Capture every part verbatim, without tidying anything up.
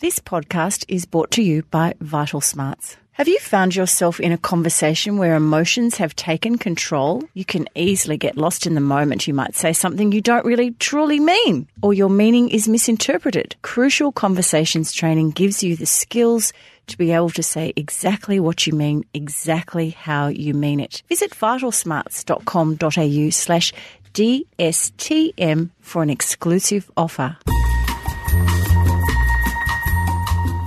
This podcast is brought to you by Vital Smarts. Have you found yourself in a conversation where emotions have taken control? You can easily get lost in the moment. You might say something you don't really truly mean, or your meaning is misinterpreted. Crucial Conversations training gives you the skills to be able to say exactly what you mean, exactly how you mean it. Visit vitalsmarts.com.au slash DSTM for an exclusive offer.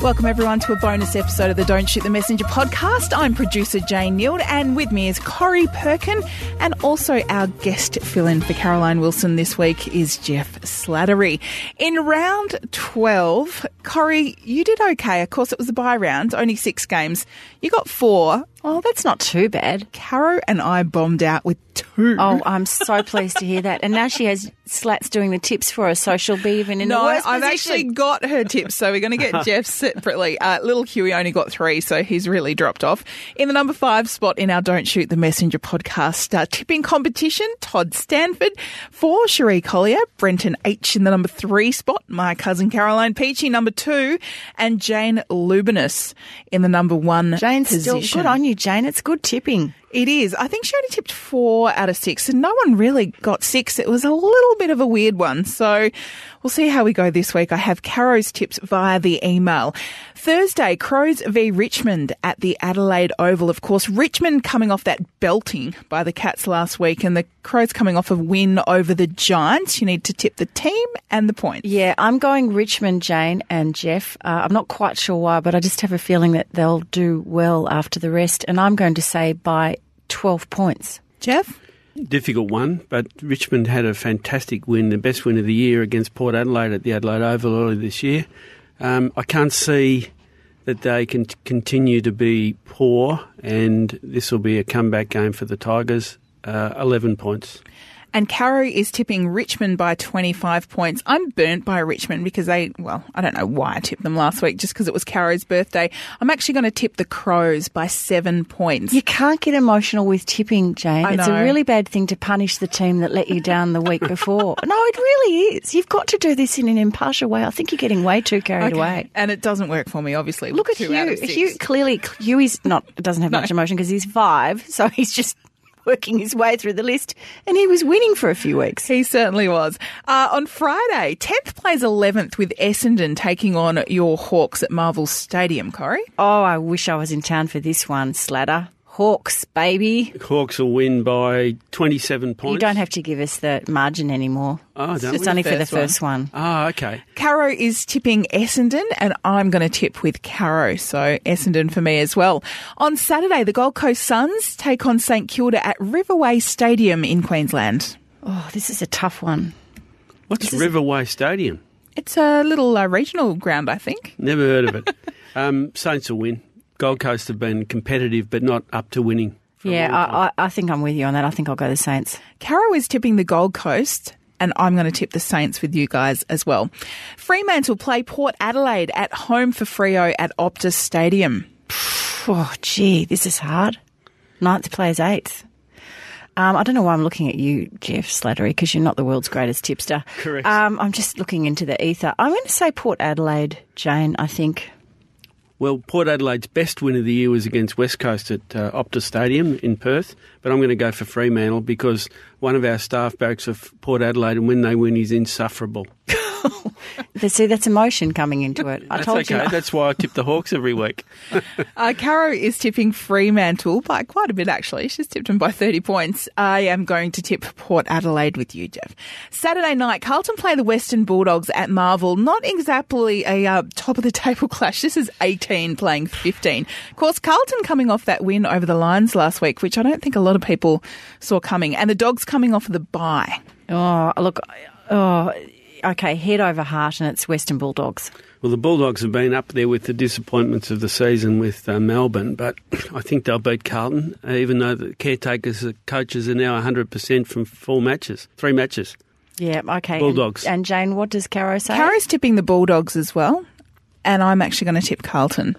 Welcome everyone to a bonus episode of the Don't Shoot the Messenger podcast. I'm producer Jane Neill, and with me is Corrie Perkin, and also our guest fill-in for Caroline Wilson this week is Jeff Slattery. In round twelve, Corrie, you did okay. Of course, it was a bye round, only six games. You got four. Oh, that's not too bad. Caro and I bombed out with two. Oh, I'm so pleased to hear that. And now she has Slats doing the tips for her, so she'll be even in no, a worse I've position. Actually got her tips, so we're going to get Jeff separately. Uh, little Huey only got three, so he's really dropped off. In the number five spot in our Don't Shoot the Messenger podcast uh, tipping competition, Todd Stanford. Four, Cherie Collier. Brenton H in the number three spot. My cousin Caroline Peachy, number two. And Jane Lubinus in the number one Jane's position. Still good on you. Jane, it's good tipping. It is. I think she only tipped four out of six, and no one really got six. It was a little bit of a weird one. So we'll see how we go this week. I have Caro's tips via the email. Thursday, Crows v Richmond at the Adelaide Oval. Of course, Richmond coming off that belting by the Cats last week, and the Crows coming off a win over the Giants. You need to tip the team and the point. Yeah, I'm going Richmond, Jane and Jeff. Uh, I'm not quite sure why, but I just have a feeling that they'll do well after the rest, and I'm going to say by twelve points. Jeff? Difficult one, but Richmond had a fantastic win, the best win of the year against Port Adelaide at the Adelaide Oval early this year. Um, I can't see that they can t- continue to be poor, and this will be a comeback game for the Tigers. Uh, eleven points. And Caro is tipping Richmond by twenty-five points. I'm burnt by Richmond because they, well, I don't know why I tipped them last week, just because it was Caro's birthday. I'm actually going to tip the Crows by seven points. You can't get emotional with tipping, Jane. I know. It's a really bad thing to punish the team that let you down the week before. No, it really is. You've got to do this in an impartial way. I think you're getting way too carried okay. away. And it doesn't work for me, obviously. Look at Hugh. Hugh clearly, Hugh is not, doesn't have no. much emotion because he's five, so he's just working his way through the list, and he was winning for a few weeks. He certainly was. Uh, on Friday, tenth plays eleventh with Essendon taking on your Hawks at Marvel Stadium, Corrie. Oh, I wish I was in town for this one, Slatter. Hawks, baby. Hawks will win by twenty-seven points. You don't have to give us the margin anymore. Oh, don't it's only for the first one. Oh, okay. Caro is tipping Essendon, and I'm going to tip with Caro, so Essendon for me as well. On Saturday, the Gold Coast Suns take on St Kilda at Riverway Stadium in Queensland. Oh, this is a tough one. What's this Riverway is... Stadium? It's a little uh, regional ground, I think. Never heard of it. um, Saints will win. Gold Coast have been competitive but not up to winning. Yeah, I, I think I'm with you on that. I think I'll go the Saints. Caro is tipping the Gold Coast, and I'm going to tip the Saints with you guys as well. Fremantle play Port Adelaide at home for Freo at Optus Stadium. Oh, gee, this is hard. Ninth plays eighth. Um, I don't know why I'm looking at you, Jeff Slattery, because you're not the world's greatest tipster. Correct. Um, I'm just looking into the ether. I'm going to say Port Adelaide, Jane, I think. Well, Port Adelaide's best win of the year was against West Coast at uh, Optus Stadium in Perth, but I'm going to go for Fremantle because one of our staff backs of Port Adelaide, and when they win, he's insufferable. See, that's emotion coming into it. I that's told okay. you. That's why I tip the Hawks every week. uh, Caro is tipping Fremantle by quite a bit, actually. She's tipped them by thirty points. I am going to tip Port Adelaide with you, Jeff. Saturday night, Carlton play the Western Bulldogs at Marvel. Not exactly a uh, top-of-the-table clash. This is eighteen playing fifteen. Of course, Carlton coming off that win over the Lions last week, which I don't think a lot of people saw coming. And the Dogs coming off of the bye. Oh, look, oh... Okay, head over heart, and it's Western Bulldogs. Well, the Bulldogs have been up there with the disappointments of the season with uh, Melbourne, but I think they'll beat Carlton, even though the caretakers, the coaches are now one hundred percent from four matches, three matches. Yeah, okay. Bulldogs. And, and Jane, what does Caro say? Caro's tipping the Bulldogs as well, and I'm actually going to tip Carlton.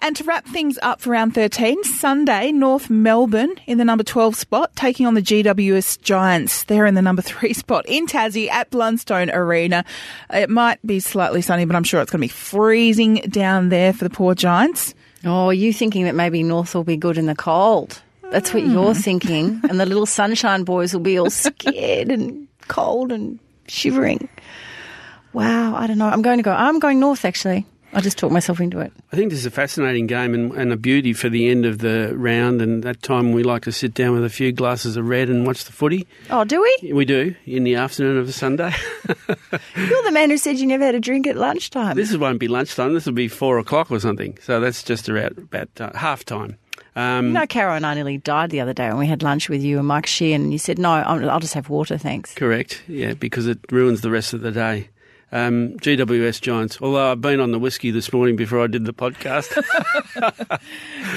And to wrap things up for round thirteen, Sunday, North Melbourne in the number twelve spot, taking on the G W S Giants. They're in the number three spot in Tassie at Blundstone Arena. It might be slightly sunny, but I'm sure it's going to be freezing down there for the poor Giants. Oh, you thinking that maybe North will be good in the cold. That's what mm. you're thinking. And the little sunshine boys will be all scared and cold and shivering. Wow, I don't know. I'm going to go. I'm going North, actually. I just talked myself into it. I think this is a fascinating game and, and a beauty for the end of the round, and that time we like to sit down with a few glasses of red and watch the footy. Oh, do we? We do, in the afternoon of a Sunday. You're the man who said you never had a drink at lunchtime. This won't be lunchtime. This will be four o'clock or something. So that's just about, about uh, half time. Um, you know, Caro and I nearly died the other day when we had lunch with you and Mike Sheehan, and you said, no, I'll just have water, thanks. Correct, yeah, because it ruins the rest of the day. Um, G W S Giants, although I've been on the whiskey this morning before I did the podcast.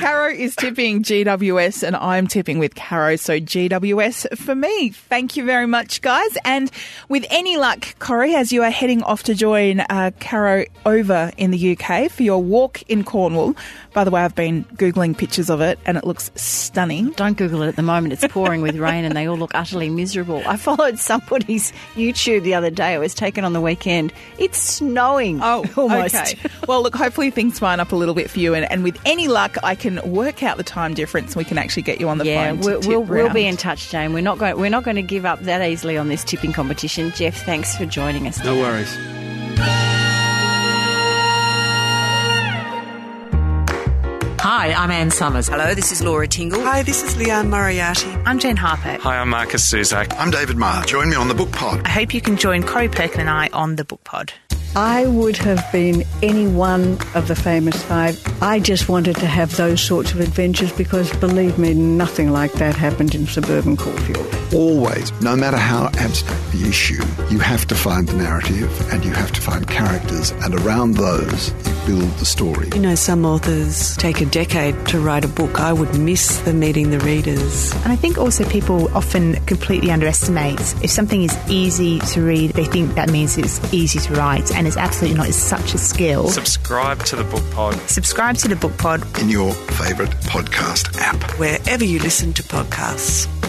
Caro is tipping G W S and I'm tipping with Caro, so G W S for me. Thank you very much, guys. And with any luck, Corrie, as you are heading off to join uh, Caro over in the U K for your walk in Cornwall. By the way, I've been Googling pictures of it and it looks stunning. Don't Google it at the moment. It's pouring with rain and they all look utterly miserable. I followed somebody's YouTube the other day. It was taken on the weekend. It's snowing. Oh, almost. Okay. Well, look, hopefully things line up a little bit for you. And, and with any luck, I can work out the time difference. We can actually get you on the yeah, phone. Yeah, we'll, we'll, we'll be in touch, Jane. We're not going, we're not going to give up that easily on this tipping competition. Jeff, thanks for joining us today. No worries. Hi, I'm Ann Summers. Hello, this is Laura Tingle. Hi, this is Leanne Moriarty. I'm Jen Harper. Hi, I'm Marcus Suzak. I'm David Maher. Join me on the Book Pod. I hope you can join Corrie Perkin and I on the Book Pod. I would have been any one of the famous five. I just wanted to have those sorts of adventures because, believe me, nothing like that happened in suburban Caulfield. Always, no matter how abstract the issue, you have to find the narrative and you have to find characters, and around those you build the story. You know, some authors take a decade to write a book. I would miss the meeting the readers. And I think also people often completely underestimate if something is easy to read, they think that means it's easy to write. And it's absolutely not. It's such a skill. Subscribe to the Book Pod. Subscribe to the Book Pod. In your favourite podcast app. Wherever you listen to podcasts.